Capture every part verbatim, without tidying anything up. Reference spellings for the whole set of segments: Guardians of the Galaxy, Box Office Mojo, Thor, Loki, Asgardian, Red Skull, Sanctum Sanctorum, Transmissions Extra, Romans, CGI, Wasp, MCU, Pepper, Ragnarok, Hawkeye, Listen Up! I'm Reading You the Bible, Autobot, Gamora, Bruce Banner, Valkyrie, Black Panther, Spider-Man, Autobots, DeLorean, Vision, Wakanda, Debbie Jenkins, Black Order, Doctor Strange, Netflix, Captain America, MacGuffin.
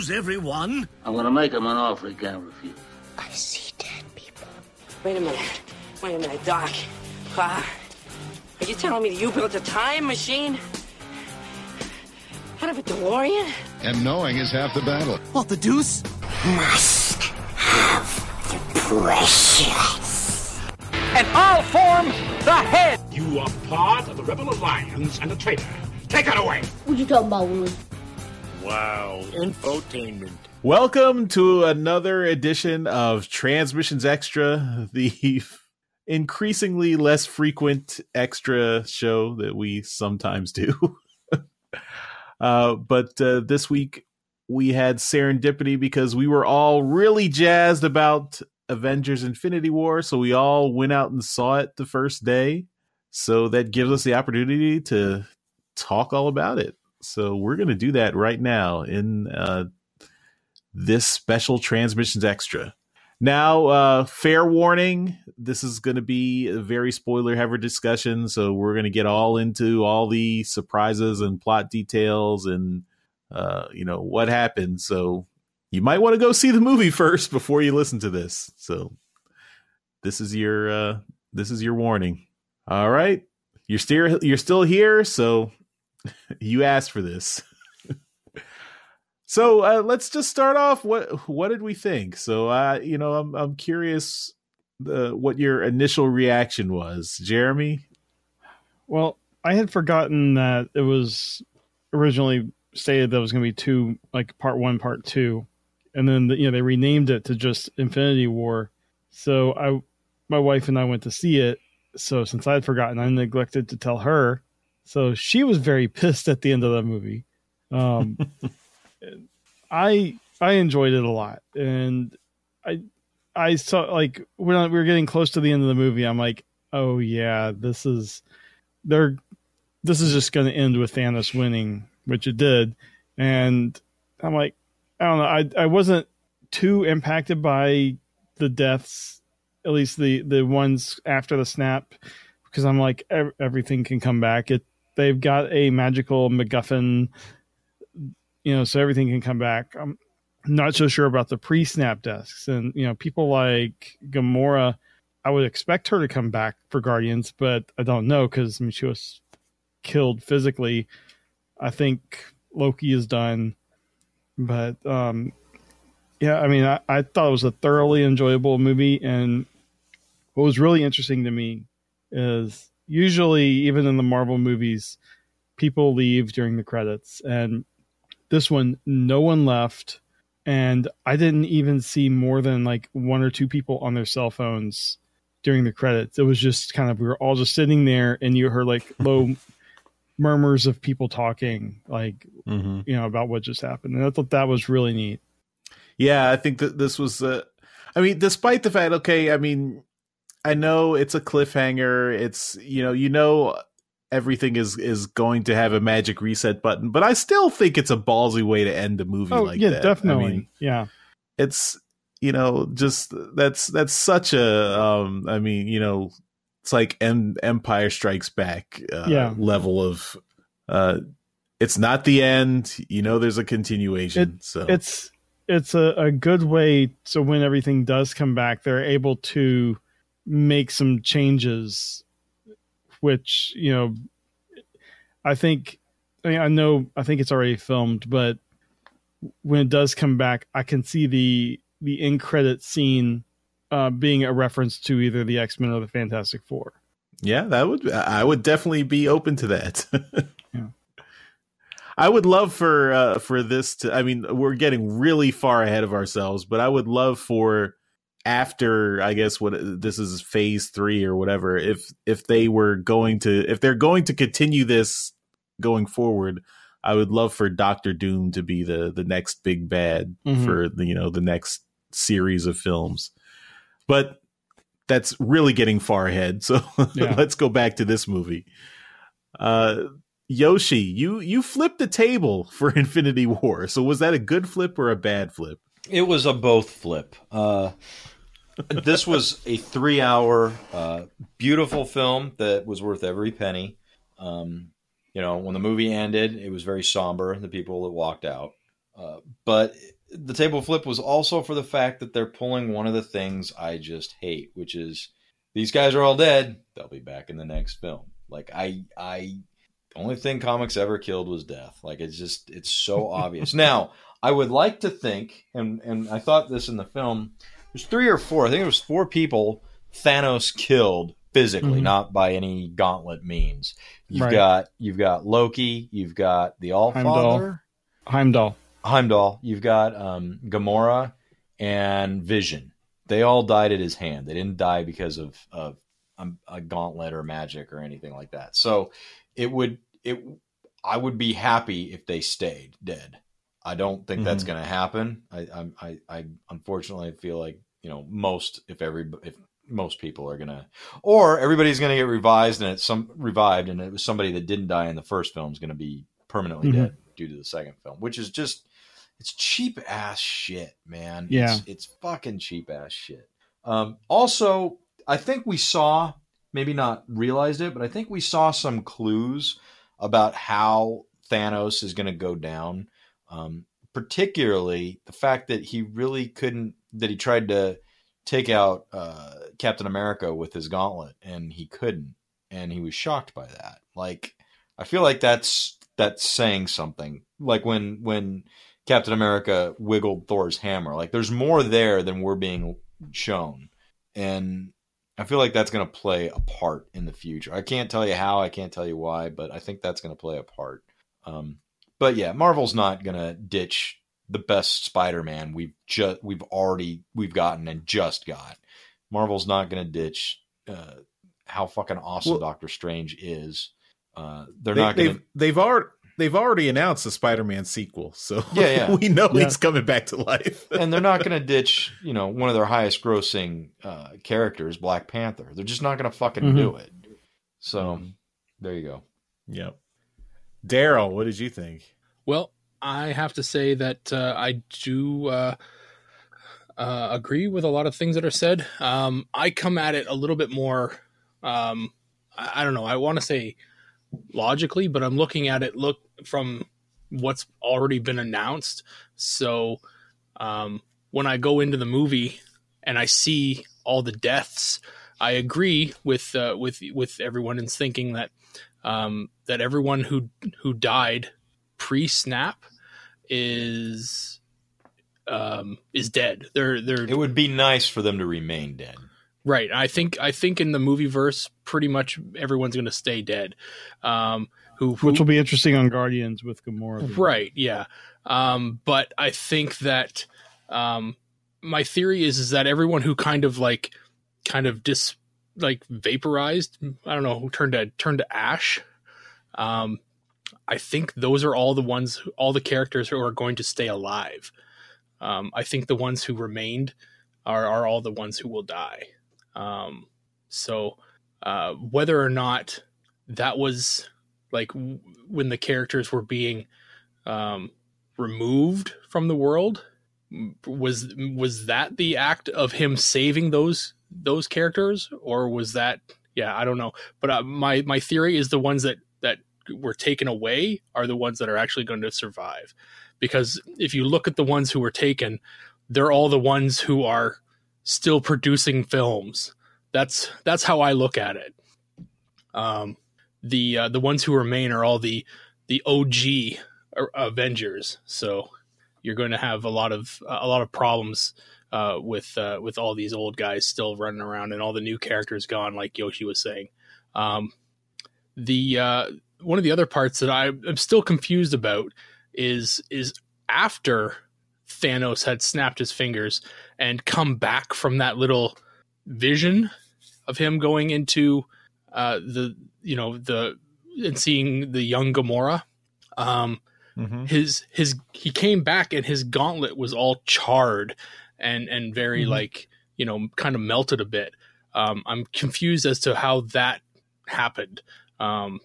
news, everyone. I'm gonna make him an offer he can't refuse. I see dead people. Wait a minute. Wait a minute, Doc. Car. Are you telling me that you built a time machine? Out of a DeLorean? And knowing is half the battle. What the deuce? Must have the precious. And I'll form the head. You are part of the Rebel Alliance and a traitor. Take it away. What you talking about, Willie? Wow. Infotainment. Welcome to another edition of Transmissions Extra, the increasingly less frequent extra show that we sometimes do. Uh, but uh, this week we had serendipity because we were all really jazzed about Avengers: Infinity War, so we all went out and saw it the first day. So that gives us the opportunity to talk all about it. So we're going to do that right now in uh, this special Transmissions Extra. Now, uh, fair warning, this is going to be a very spoiler-heavy discussion, so we're going to get all into all the surprises and plot details and, uh, you know, what happened. So you might want to go see the movie first before you listen to this. So this is your uh, this is your warning. All right, you're still you're still here, so you asked for this. So uh, let's just start off. What what did we think? So uh, you know, I'm I'm curious uh, what your initial reaction was, Jeremy. Well, I had forgotten that it was originally stated that it was going to be two, like part one, part two, and then the, you know they renamed it to just Infinity War. So I, my wife and I went to see it. So since I had forgotten, I neglected to tell her. So she was very pissed at the end of that movie. Um, I I enjoyed it a lot, and I I saw like when I, we were getting close to the end of the movie, I'm like, oh yeah, this is they're this is just going to end with Thanos winning, which it did, and I'm like, I don't know, I I wasn't too impacted by the deaths, at least the the ones after the snap, because I'm like ev- everything can come back. It they've got a magical MacGuffin. You know, so everything can come back. I'm not so sure about the pre-snap deaths. And, you know, people like Gamora, I would expect her to come back for Guardians, but I don't know because, I mean, she was killed physically. I think Loki is done. But, um, yeah, I mean, I, I thought it was a thoroughly enjoyable movie. And what was really interesting to me is usually, even in the Marvel movies, people leave during the credits. And this one, no one left, and I didn't even see more than like one or two people on their cell phones during the credits. It was just kind of, we were all just sitting there, and you heard like low murmurs of people talking, like, mm-hmm. you know, about what just happened. And I thought that was really neat. Yeah, I think that this was, uh, I mean, despite the fact, okay, I mean, I know it's a cliffhanger. It's, you know, you know, everything is, is going to have a magic reset button, but I still think it's a ballsy way to end a movie oh, like yeah, that. Yeah, definitely. I mean, yeah. It's, you know, just that's, that's such a, um, I mean, you know, it's like M- Empire Strikes Back uh, yeah. level of, uh, it's not the end, you know, there's a continuation. It, so it's, it's a, a good way. So when everything does come back, they're able to make some changes, which, you know, I think, I, mean, I know, I think it's already filmed, but when it does come back, I can see the the end credit scene uh, being a reference to either the X-Men or the Fantastic Four. Yeah, that would, I would definitely be open to that. yeah. I would love for, uh, for this to, I mean, we're getting really far ahead of ourselves, but I would love for, after I guess what this is phase three or whatever, if if they were going to if they're going to continue this going forward, I would love for Doctor Doom to be the the next big bad mm-hmm. for the, you know, the next series of films. But that's really getting far ahead, so yeah. Let's go back to this movie. uh Yoshi, you you flipped the table for Infinity War, so was that a good flip or a bad flip? It was a both flip. Uh, this was a three-hour, uh, beautiful film that was worth every penny. Um, you know, when the movie ended, it was very somber, the people that walked out. Uh, but the table flip was also for the fact that they're pulling one of the things I just hate, which is these guys are all dead. They'll be back in the next film. Like I, I, the only thing comics ever killed was death. Like it's just, it's so obvious. Now I would like to think, and, and I thought this in the film, there's three or four, I think it was four people Thanos killed physically, mm-hmm. not by any gauntlet means. You've right. got, you've got Loki, you've got the Allfather. Heimdall. Heimdall. You've got um, Gamora and Vision. They all died at his hand. They didn't die because of, of um, a gauntlet or magic or anything like that. So it would, it, I would be happy if they stayed dead. I don't think mm-hmm. that's going to happen. I, I, I, I unfortunately feel like, you know, most, if every, if most people are going to, or everybody's going to get revised and it's some revived. And it was somebody that didn't die in the first film is going to be permanently mm-hmm. dead due to the second film, which is just, it's cheap ass shit, man. Yeah. It's, it's fucking cheap ass shit. Um, also, I think we saw, maybe not realized it, but I think we saw some clues about how Thanos is going to go down. Um, particularly the fact that he really couldn't, that he tried to take out uh, Captain America with his gauntlet and he couldn't. And he was shocked by that. Like, I feel like that's, that's saying something. Like when, when Captain America wiggled Thor's hammer, like there's more there than we're being shown. And I feel like that's going to play a part in the future. I can't tell you how, I can't tell you why, but I think that's going to play a part. Um, But yeah, Marvel's not gonna ditch the best Spider-Man we've just we've already we've gotten and just got. Marvel's not gonna ditch uh, how fucking awesome well, Doctor Strange is. Uh, they're they, not gonna. They've, they've already they've already announced the Spider-Man sequel, so yeah, yeah. we know yeah. he's coming back to life. And they're not gonna ditch, you know, one of their highest grossing uh, characters, Black Panther. They're just not gonna fucking mm-hmm. do it. So mm-hmm. there you go. Yep. Daryl, what did you think? Well, I have to say that uh, I do uh, uh, agree with a lot of things that are said. Um, I come at it a little bit more, um, I, I don't know, I want to say logically, but I'm looking at it look from what's already been announced. So um, when I go into the movie and I see all the deaths, I agree with uh, with with everyone in thinking that um, that everyone who who died pre-snap is um, is dead. They're they're. It would be nice for them to remain dead, right? I think I think in the movie verse, pretty much everyone's going to stay dead. Um, who, who which will be interesting on Guardians with Gamora, right? Yeah, um, but I think that um, my theory is is that everyone who kind of like. kind of dis like vaporized, I don't know, turned to turned to ash. Um, I think those are all the ones, who, all the characters who are going to stay alive. Um, I think the ones who remained are, are all the ones who will die. Um, so uh, whether or not that was like w- when the characters were being um, removed from the world, was, was that the act of him saving those those characters, or was that, yeah, I don't know. But uh, my, my theory is the ones that, that were taken away are the ones that are actually going to survive. Because if you look at the ones who were taken, they're all the ones who are still producing films. That's, that's how I look at it. Um, the, uh, the ones who remain are all the, the O G Avengers. So you're going to have a lot of, a lot of problems Uh, with uh, with all these old guys still running around and all the new characters gone, like Yoshi was saying. Um, the uh, one of the other parts that I am still confused about is is after Thanos had snapped his fingers and come back from that little vision of him going into uh, the you know the and seeing the young Gamora. Um, mm-hmm. His his he came back and his gauntlet was all charred. And and very mm-hmm. like, you know, kind of melted a bit. Um, I'm confused as to how that happened. Um,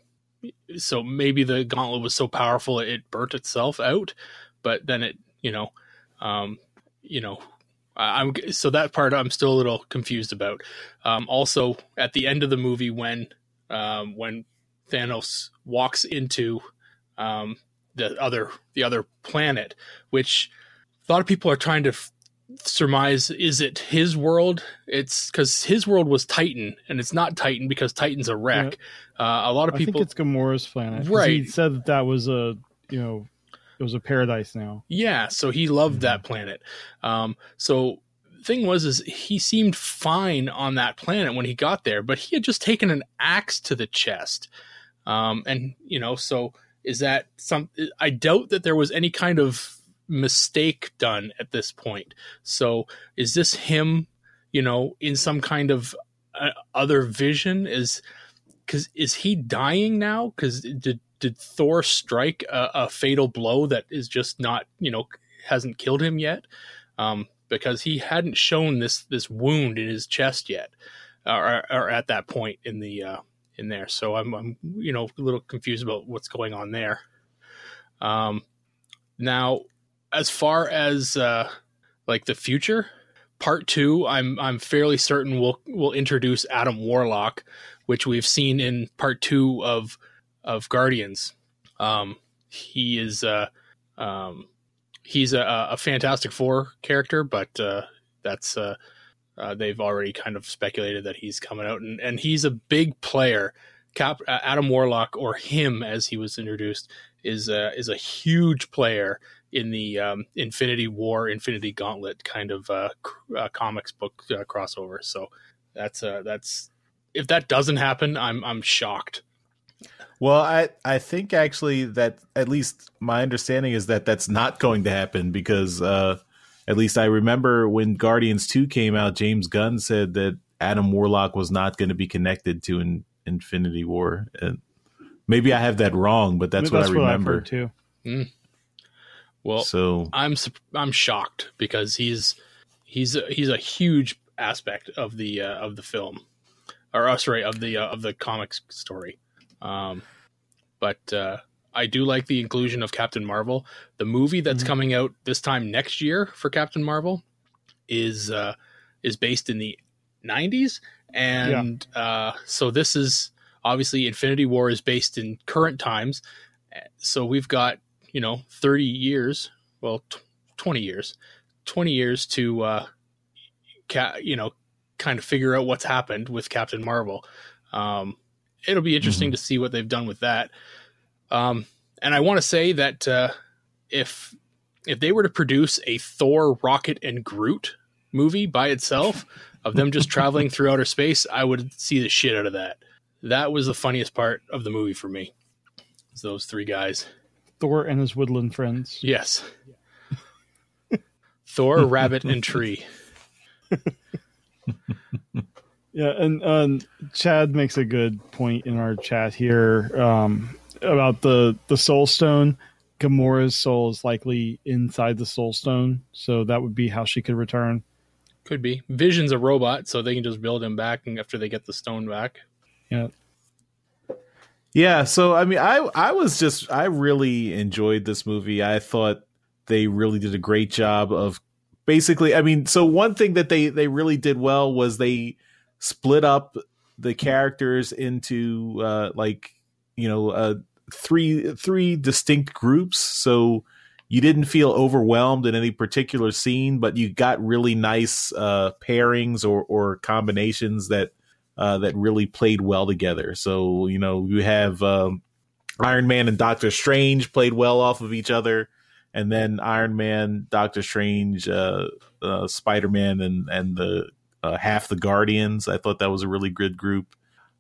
so maybe the gauntlet was so powerful it burnt itself out, but then it, you know, um, you know, I, I'm so that part I'm still a little confused about. Um, also, at the end of the movie, when um, when Thanos walks into um, the other the other planet, which a lot of people are trying to f- surmise, is it his world? It's because his world was Titan, and it's not Titan because Titan's a wreck. Yeah. Uh, a lot of people I think it's Gamora's planet. Right. He said that, that was a, you know, it was a paradise now. Yeah. So he loved mm-hmm. that planet. Um, so thing was, is he seemed fine on that planet when he got there, but he had just taken an axe to the chest. Um, and you know, so is that some, I doubt that there was any kind of mistake done at this point. So is this him, you know, in some kind of uh, other vision? Is, cause is he dying now? Cause did, did Thor strike a, a fatal blow that is just not, you know, hasn't killed him yet? Um, because he hadn't shown this, this wound in his chest yet, or, or at that point in the, uh, in there. So I'm, I'm, you know, a little confused about what's going on there. Um, now, as far as, uh, like the future part two, I'm, I'm fairly certain we'll, we'll introduce Adam Warlock, which we've seen in part two of, of Guardians. Um, he is, uh, um, he's a, a Fantastic Four character, but uh, that's uh, uh, they've already kind of speculated that he's coming out, and, and he's a big player. Cap, uh, Adam Warlock, or him as he was introduced, is uh, is a huge player in the um, Infinity War, Infinity Gauntlet kind of uh, c- uh, comics book uh, crossover. So that's uh, that's if that doesn't happen, I'm I'm shocked. Well, I, I think actually that at least my understanding is that that's not going to happen because uh, at least I remember when Guardians two came out, James Gunn said that Adam Warlock was not going to be connected to in, Infinity War. And maybe I have that wrong, but that's, I mean, what that's I remember what too. Mm. Well, so I'm I'm shocked because he's he's a, he's a huge aspect of the uh, of the film, or oh, sorry, of the uh, of the comics story. Um, but, uh, I do like the inclusion of Captain Marvel. The movie that's mm-hmm. coming out this time next year for Captain Marvel is, uh, is based in the nineties. And, yeah. uh, so this is obviously Infinity War is based in current times. So we've got, you know, thirty years, well, twenty years, twenty years to, uh, ca- you know, kind of figure out what's happened with Captain Marvel. Um, It'll be interesting mm-hmm. to see what they've done with that. Um, and I want to say that uh, if if they were to produce a Thor, Rocket, and Groot movie by itself of them just traveling through outer space, I would see the shit out of that. That was the funniest part of the movie for me. It's those three guys. Thor and his woodland friends. Yes. Yeah. Thor, rabbit, and tree. Yeah, and um, Chad makes a good point in our chat here um, about the, the Soul Stone. Gamora's soul is likely inside the Soul Stone, so that would be how she could return. Could be. Vision's a robot, so they can just build him back after they get the stone back. Yeah. Yeah, so, I mean, I, I was just... I really enjoyed this movie. I thought they really did a great job of... Basically, I mean, so one thing that they, they really did well was they... split up the characters into uh, like, you know, uh, three three distinct groups. So you didn't feel overwhelmed in any particular scene, but you got really nice uh, pairings or, or combinations that uh, that really played well together. So, you know, you have um, Iron Man and Doctor Strange played well off of each other. And then Iron Man, Doctor Strange, uh, uh, Spider-Man and, and the Uh, half the Guardians. I thought that was a really good group.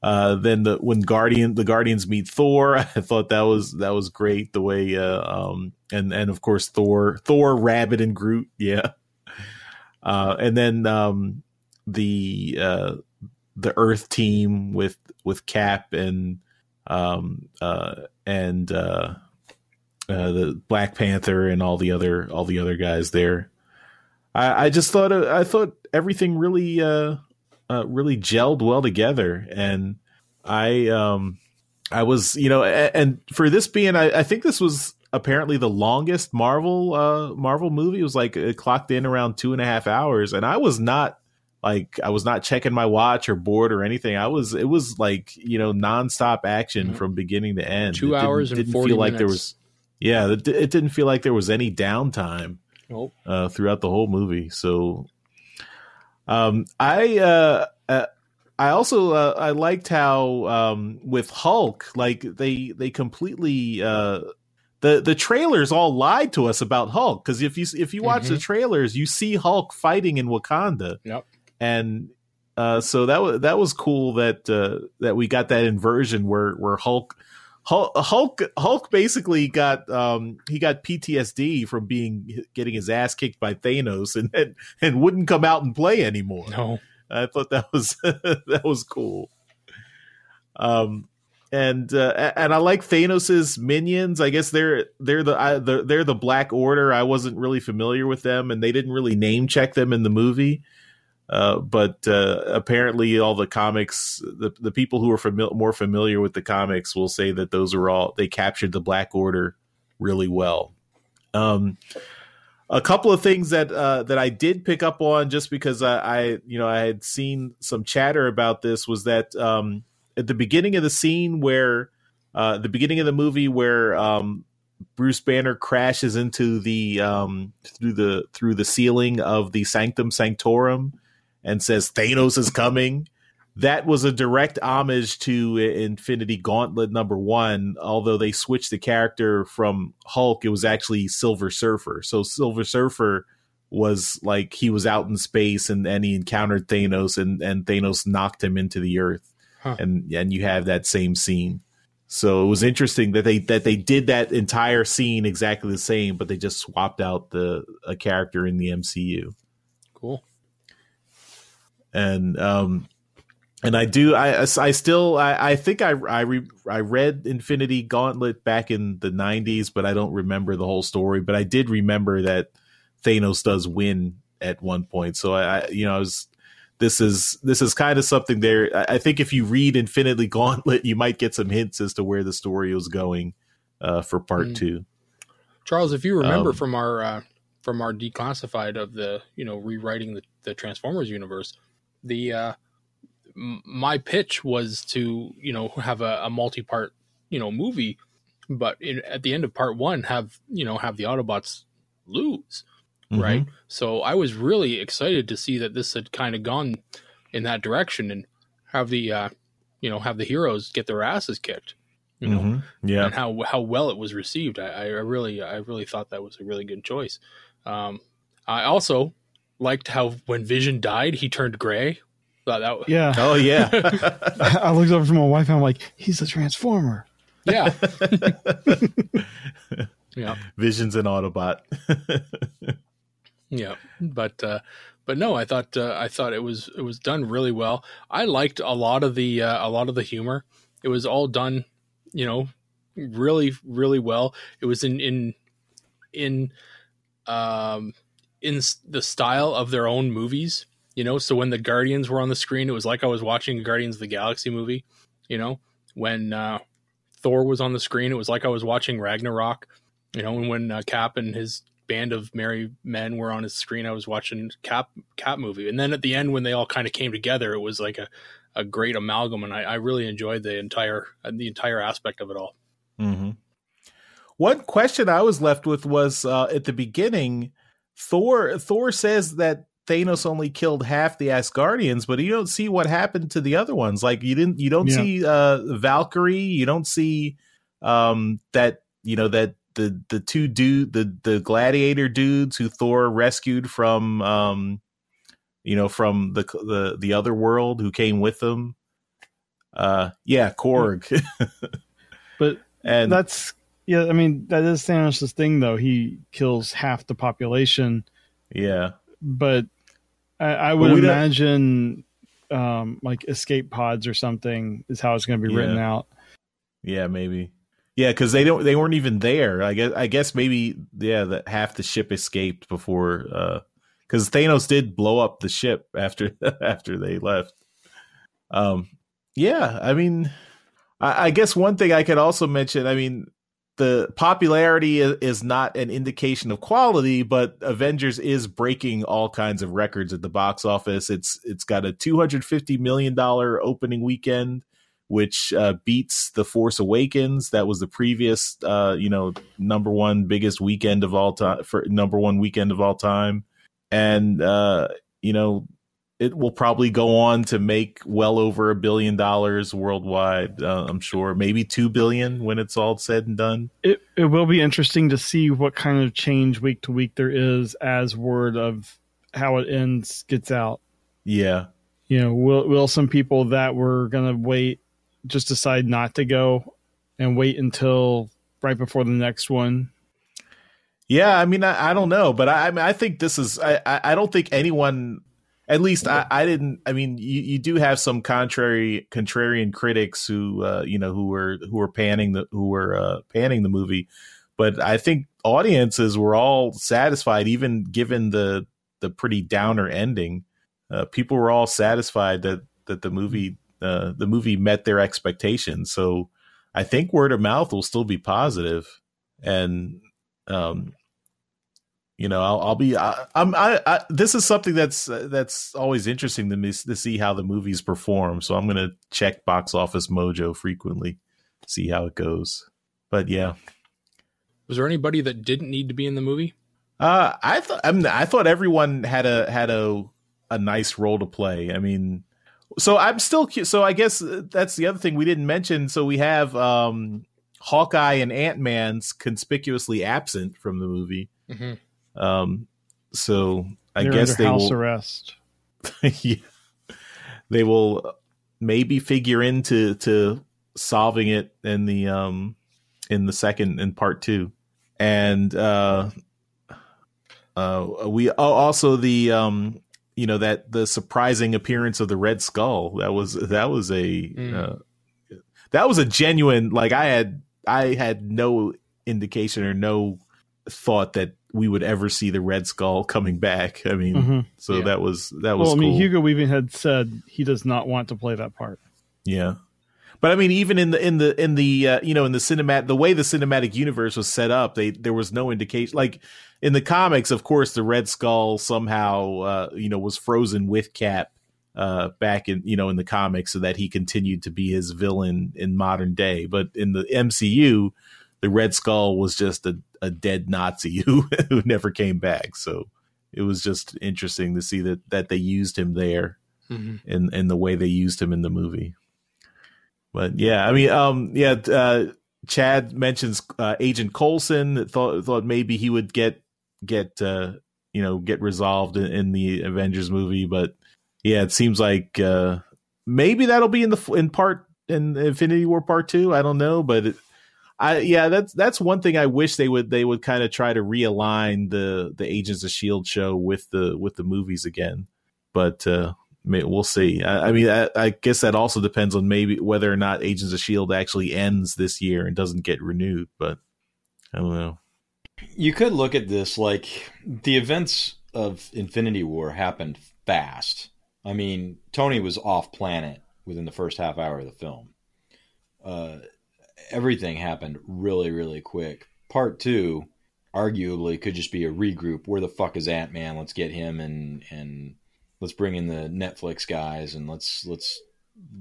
Uh, then the when Guardian the Guardians meet Thor, I thought that was that was great. The way uh, um, and and of course Thor Thor Rabbit and Groot, yeah. Uh, and then um, the uh, the Earth team with with Cap and um, uh, and uh, uh, the Black Panther and all the other all the other guys there. I, I just thought I thought. Everything really, uh, uh, really gelled well together, and I, um, I was, you know, and, and for this being, I, I think this was apparently the longest Marvel, uh, Marvel movie. It was like it clocked in around two and a half hours, and I was not like I was not checking my watch or bored or anything. I was, it was like you know, nonstop action mm-hmm. from beginning to end. Two it hours didn't, and didn't forty feel minutes. Like there was, yeah, it, it didn't feel like there was any downtime. nope. uh, throughout the whole movie. So um, I uh, uh, I also uh, I liked how um, with Hulk, like they they completely uh, the the trailers all lied to us about Hulk, because if you if you watch mm-hmm. the trailers, you see Hulk fighting in Wakanda. Yep. And uh, so that was that was cool that uh, that we got that inversion where where Hulk. Hulk Hulk basically got um he got P T S D from being getting his ass kicked by Thanos and and, and wouldn't come out and play anymore. No, I thought that was that was cool. Um, and uh, and I like Thanos's minions. I guess they're they're the I, they're, they're the Black Order. I wasn't really familiar with them, and they didn't really name check them in the movie. Uh, but uh, apparently, all the comics, the the people who are fami- more familiar with the comics will say that those are all, they captured the Black Order really well. Um, a couple of things that uh, that I did pick up on, just because I, I you know I had seen some chatter about this, was that um, at the beginning of the scene where uh, the beginning of the movie where um, Bruce Banner crashes into the um, through the through the ceiling of the Sanctum Sanctorum and says Thanos is coming. That was a direct homage to Infinity Gauntlet number one. Although they switched the character from Hulk, it was actually Silver Surfer. So Silver Surfer was like, he was out in space and, and he encountered Thanos and, and Thanos knocked him into the earth. Huh. And and you have that same scene. So it was interesting that they that they did that entire scene exactly the same, but they just swapped out the a character in the M C U. Cool. And um, and I do I I still I, I think I I, re, I read Infinity Gauntlet back in the nineties, but I don't remember the whole story. But I did remember that Thanos does win at one point. So I, I you know I was, this is this is kind of something there. I, I think if you read Infinity Gauntlet, you might get some hints as to where the story was going uh, for part mm. two. Charles, if you remember um, from our uh, from our declassified of the you know rewriting the, the Transformers universe. The uh, my pitch was to you know have a, a multi-part you know movie, but in, at the end of part one, have you know have the Autobots lose, mm-hmm. right? So I was really excited to see that this had kind of gone in that direction and have the uh, you know have the heroes get their asses kicked, you know, mm-hmm. yeah, and how how well it was received. I, I really I really thought that was a really good choice. Um, I also. Liked how when Vision died, he turned gray. Thought that was... Yeah. Oh yeah. I looked over from my wife and I'm like, he's a Transformer. Yeah. yeah. Vision's an Autobot. yeah, but uh, but no, I thought uh, I thought it was it was done really well. I liked a lot of the uh, a lot of the humor. It was all done, you know, really really well. It was in in in um. in the style of their own movies, you know, so when the Guardians were on the screen, it was like I was watching a Guardians of the Galaxy movie, you know, when uh, Thor was on the screen, it was like I was watching Ragnarok, you know, and when uh, Cap and his band of merry men were on his screen, I was watching Cap Cap movie. And then at the end, when they all kind of came together, it was like a, a great amalgam. And I, I really enjoyed the entire, the entire aspect of it all. Mm-hmm. One question I was left with was uh, at the beginning, Thor Thor says that Thanos only killed half the Asgardians, but you don't see what happened to the other ones. Like you didn't you don't yeah. see uh, Valkyrie, you don't see um, that you know that the the two dude the the gladiator dudes who Thor rescued from um, you know from the the the other world who came with them. Uh, yeah, Korg. but and that's. Yeah, I mean, that is Thanos' thing, though. He kills half the population. Yeah. But I, I would but imagine, um, like, escape pods or something is how it's going to be yeah. written out. Yeah, maybe. Yeah, because they don't they weren't even there. I guess, I guess maybe, yeah, that half the ship escaped before... Because uh, Thanos did blow up the ship after after they left. Um, yeah, I mean, I, I guess one thing I could also mention, I mean... The popularity is not an indication of quality, but Avengers is breaking all kinds of records at the box office. It's it's got a two hundred fifty million dollars opening weekend, which uh, beats The Force Awakens. That was the previous, uh, you know, number one biggest weekend of all time, for number one weekend of all time. And, uh, you know, it will probably go on to make well over a billion dollars worldwide. Uh, I'm sure maybe two billion when it's all said and done. It it will be interesting to see what kind of change week to week there is as word of how it ends gets out. Yeah. You know, will, will some people that were going to wait just decide not to go and wait until right before the next one? Yeah. I mean, I, I don't know, but I, I mean, I think this is, I, I don't think anyone, at least I, I didn't. I mean, you, you do have some contrary contrarian critics who, uh, you know, who were who were panning the who were uh, panning the movie. But I think audiences were all satisfied, even given the the pretty downer ending. Uh, people were all satisfied that that the movie uh, the movie met their expectations. So I think word of mouth will still be positive, and um you know, I'll, I'll be. I, I'm. I, I. This is something that's uh, that's always interesting to me to see how the movies perform. So I'm going to check Box Office Mojo frequently, see how it goes. But yeah, was there anybody that didn't need to be in the movie? Uh, I thought. I mean, I thought everyone had a had a a nice role to play. I mean, so I'm still. Cu- so I guess that's the other thing we didn't mention. So we have um, Hawkeye and Ant-Man's conspicuously absent from the movie. Mm-hmm. Um, so I They're guess they house will arrest. Yeah, they will maybe figure into, to solving it in the, um, in the second in part two. And, uh, uh, we oh, also the, um, you know, that the surprising appearance of the Red Skull, that was, that was a, mm. uh, that was a genuine, like I had, I had no indication or no thought that we would ever see the Red Skull coming back. I mean, mm-hmm. so yeah. that was, that was, well, I mean, cool. Hugo Weaving had said he does not want to play that part. Yeah. But I mean, even in the, in the, in the, uh, you know, in the cinematic, the way the cinematic universe was set up, they, there was no indication, like in the comics, of course, the Red Skull somehow, uh, you know, was frozen with Cap uh, back in, you know, in the comics so that he continued to be his villain in modern day. But in the M C U, the Red Skull was just a, a dead Nazi who, who never came back. So it was just interesting to see that, that they used him there mm-hmm. in, in the way they used him in the movie. But yeah, I mean, um, yeah, uh, Chad mentions uh, Agent Coulson, thought, thought maybe he would get, get uh, you know, get resolved in, in the Avengers movie. But yeah, it seems like uh, maybe that'll be in the in part in Infinity War Part Two. I don't know, but it, I, yeah, that's that's one thing I wish they would they would kind of try to realign the, the Agents of S H I E L D show with the with the movies again. But uh, we'll see. I, I mean, I, I guess that also depends on maybe whether or not Agents of S H I E L D actually ends this year and doesn't get renewed. But I don't know. You could look at this like the events of Infinity War happened fast. I mean, Tony was off planet within the first half hour of the film. Uh Everything happened really, really quick. Part two, arguably, could just be a regroup. Where the fuck is Ant-Man? Let's get him and and let's bring in the Netflix guys and let's let's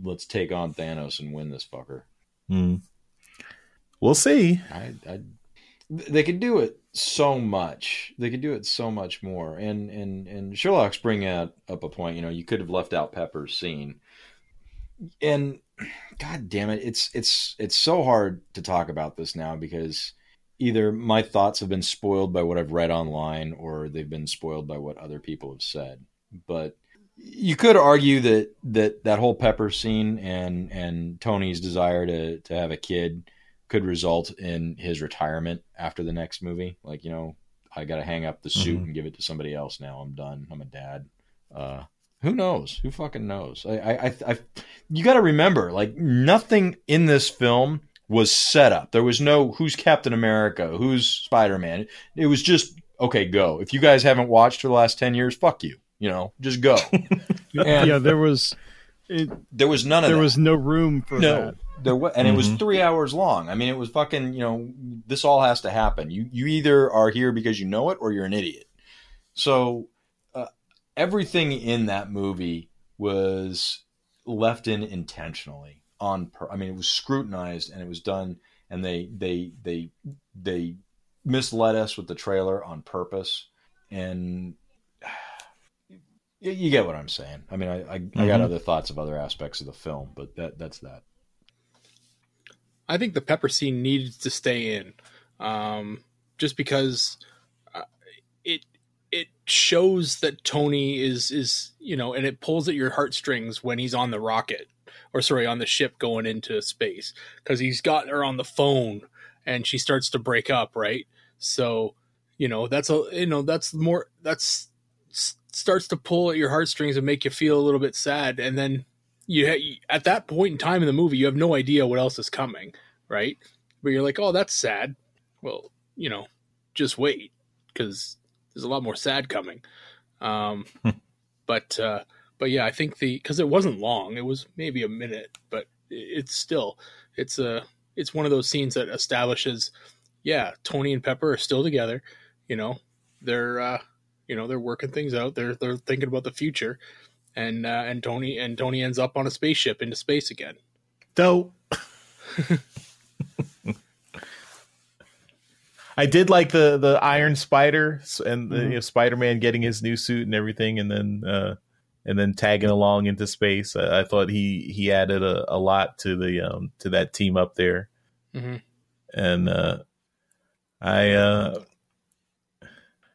let's take on Thanos and win this fucker. Mm. We'll see. I, I, they could do it so much. They could do it so much more. And and and Sherlock's bringing up a point. You know, you could have left out Pepper's scene. And God damn it. It's, it's, it's so hard to talk about this now because either my thoughts have been spoiled by what I've read online or they've been spoiled by what other people have said. But you could argue that, that, that whole Pepper scene and, and Tony's desire to, to have a kid could result in his retirement after the next movie. Like, you know, I got to hang up the suit mm-hmm. and give it to somebody else. Now I'm done. I'm a dad. Uh, Who knows? Who fucking knows? I, I, I, you got to remember, like nothing in this film was set up. There was no who's Captain America, who's Spider-Man. It was just okay. Go. If you guys haven't watched for the last ten years, fuck you. You know, just go. And yeah, there was, it, there was none of there that. was no room for no, that. There was, and mm-hmm. it was three hours long. I mean, it was fucking. You know, this all has to happen. You you either are here because you know it, or you're an idiot. So. Everything in that movie was left in intentionally on, per- I mean, it was scrutinized and it was done, and they, they, they, they misled us with the trailer on purpose. And you, you get what I'm saying. I mean, I, I, mm-hmm. I got other thoughts of other aspects of the film, but that that's that. I think the Pepper scene needed to stay in, um, just because uh, it, it shows that Tony is, is, you know, and it pulls at your heartstrings when he's on the rocket. Or sorry, on the ship going into space, because he's got her on the phone and she starts to break up, right? So, you know, that's a, you know, that's more, that's starts to pull at your heartstrings and make you feel a little bit sad. And then you, ha- at that point in time in the movie, you have no idea what else is coming, right? But you're like, oh, that's sad. Well, you know, just wait, because there's a lot more sad coming. Um, but, uh, But yeah, I think the, because it wasn't long, it was maybe a minute, but it's still, it's a, it's one of those scenes that establishes, yeah, Tony and Pepper are still together. You know, they're, uh, you know, they're working things out. They're, they're thinking about the future, and, uh, and Tony, and Tony ends up on a spaceship into space again. Though, I did like the, the Iron Spider and the, mm-hmm. you know, Spider-Man getting his new suit and everything. And then, uh, And then tagging along into space, I, I thought he he added a, a lot to the um to that team up there, mm-hmm. and uh, I uh,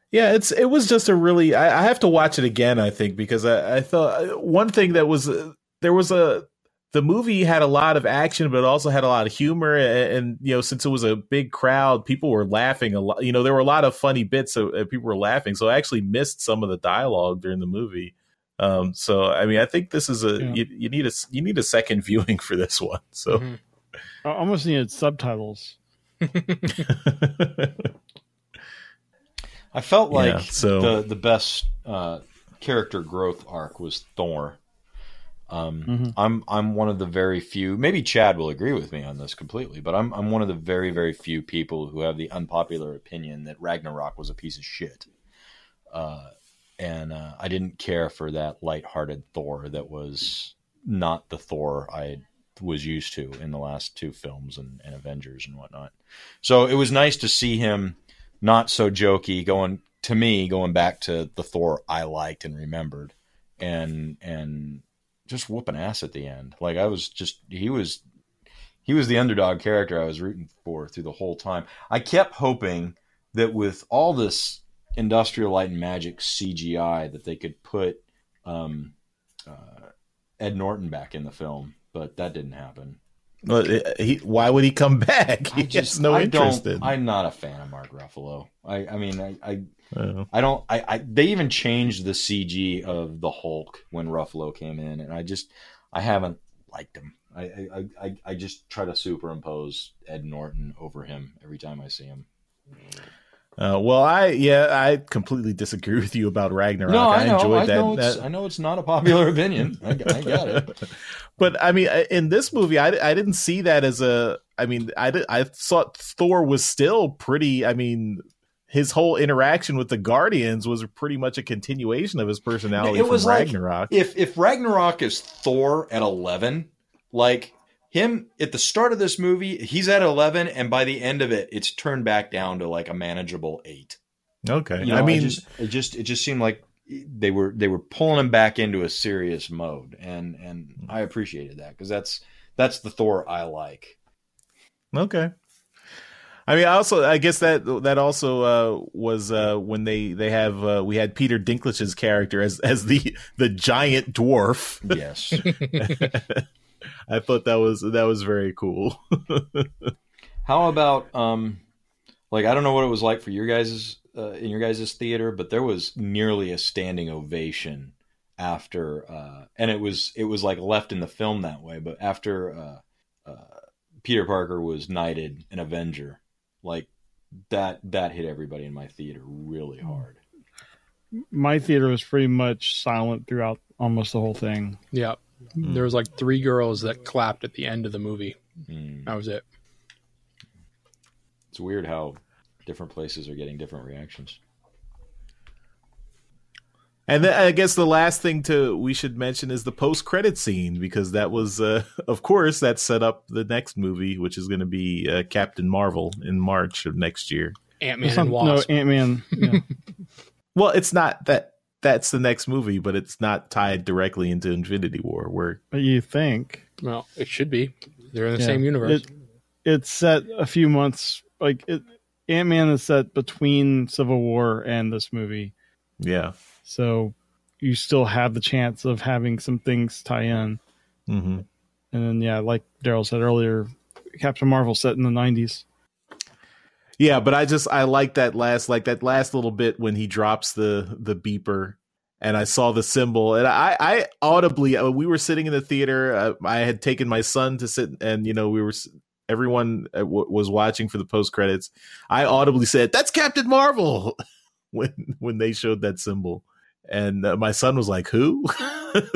yeah, it's it was just a really I, I have to watch it again, I think, because I, I thought one thing that was uh, there was a the movie had a lot of action, but it also had a lot of humor, and, and you know, since it was a big crowd, people were laughing a lot. You know, there were a lot of funny bits, so people were laughing, so I actually missed some of the dialogue during the movie. Um, so, I mean, I think this is a, yeah. you, you need a, you need a second viewing for this one. So mm-hmm. I almost needed subtitles. I felt like yeah, so. the, the best, uh, character growth arc was Thor. Um, mm-hmm. I'm, I'm one of the very few, maybe Chad will agree with me on this completely, but I'm, I'm one of the very, very few people who have the unpopular opinion that Ragnarok was a piece of shit. Uh, And uh, I didn't care for that lighthearted Thor that was not the Thor I was used to in the last two films and, and Avengers and whatnot. So it was nice to see him not so jokey, going to me, going back to the Thor I liked and remembered, and and just whooping ass at the end. Like I was just he was he was the underdog character I was rooting for through the whole time. I kept hoping that with all this Industrial Light and Magic C G I that they could put um, uh, Ed Norton back in the film, but that didn't happen. Well, he, why would he come back? He just, has no I interest in. I'm not a fan of Mark Ruffalo. I, I mean, I, I, oh. I don't. I, I they even changed the C G of the Hulk when Ruffalo came in, and I just, I haven't liked him. I, I, I, I just try to superimpose Ed Norton over him every time I see him. Uh, well, I yeah, I completely disagree with you about Ragnarok. No, I, I know, enjoyed I that, know that. I know it's not a popular opinion. I, I got it. But I mean, in this movie, I, I didn't see that as a. I mean, I did, I thought Thor was still pretty. I mean, his whole interaction with the Guardians was pretty much a continuation of his personality. It was from like Ragnarok. If if Ragnarok is Thor at eleven, like. Him, at the start of this movie, he's at eleven, and by the end of it, it's turned back down to like a manageable eight. Okay. You know, I mean, it just, it just it just seemed like they were they were pulling him back into a serious mode, and and I appreciated that because that's that's the Thor I like. Okay. I mean, also, I guess that that also uh, was uh, when they they have uh, we had Peter Dinklage's character as as the the giant dwarf. Yes. I thought that was that was very cool. How about um, like I don't know what it was like for your guys uh, in your guys' theater, but there was nearly a standing ovation after, uh, and it was it was like left in the film that way. But after uh, uh, Peter Parker was knighted an Avenger, like that that hit everybody in my theater really hard. My theater was pretty much silent throughout almost the whole thing. Yeah. There was like three girls that clapped at the end of the movie. Mm. That was it. It's weird how different places are getting different reactions. And then I guess the last thing to we should mention is the post-credit scene, because that was, uh, of course, that set up the next movie, which is going to be uh, Captain Marvel in March of next year. Ant-Man and Wasp. No, Ant-Man. Yeah. Well, it's not that that's the next movie, but it's not tied directly into Infinity War. Where you think? Well, it should be. They're in the yeah. same universe. It, it's set a few months. Like it, Ant-Man is set between Civil War and this movie. Yeah. So you still have the chance of having some things tie in. Mm-hmm. And then, yeah, like Daryl said earlier, Captain Marvel set in the nineties. Yeah, but I just I like that last like that last little bit when he drops the the beeper and I saw the symbol and I, I audibly we were sitting in the theater. I, I had taken my son to sit and, you know, we were everyone was watching for the post credits. I audibly said, "That's Captain Marvel." when when they showed that symbol. And uh, my son was like, "Who?"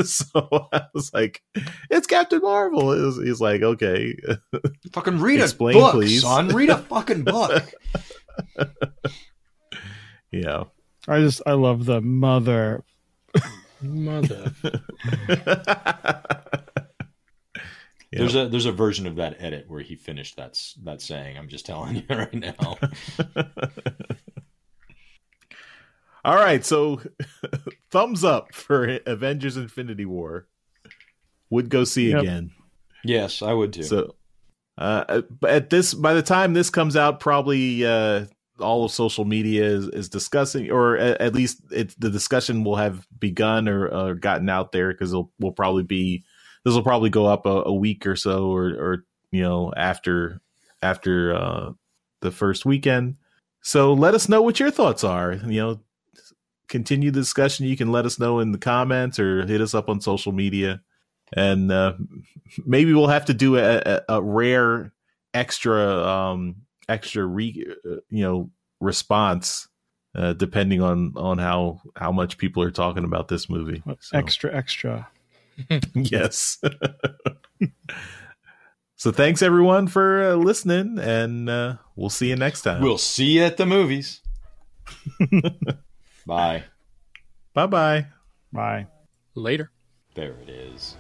So I was like, "It's Captain Marvel." It was, he's like, "Okay, fucking read Explain, a book, please. son. Read a fucking book." Yeah, I just I love the mother, mother. Yeah. There's a there's a version of that edit where he finished that that saying. I'm just telling you right now. All right, so thumbs up for Avengers: Infinity War. Would go see yep. again. Yes, I would too. So, uh, but at this, by the time this comes out, probably uh, all of social media is, is discussing, or at, at least it, the discussion will have begun or uh, gotten out there, because it'll will probably be this will probably go up a, a week or so, or, or you know after after uh, the first weekend. So let us know what your thoughts are. You know. Continue the discussion. You can let us know in the comments or hit us up on social media, and uh, maybe we'll have to do a, a, a rare extra um extra re, you know response uh, depending on on how how much people are talking about this movie. So. Extra extra. Yes. So thanks everyone for uh, listening, and uh, we'll see you next time. We'll see you at the movies. Bye. Bye-bye. Bye. Later. There it is.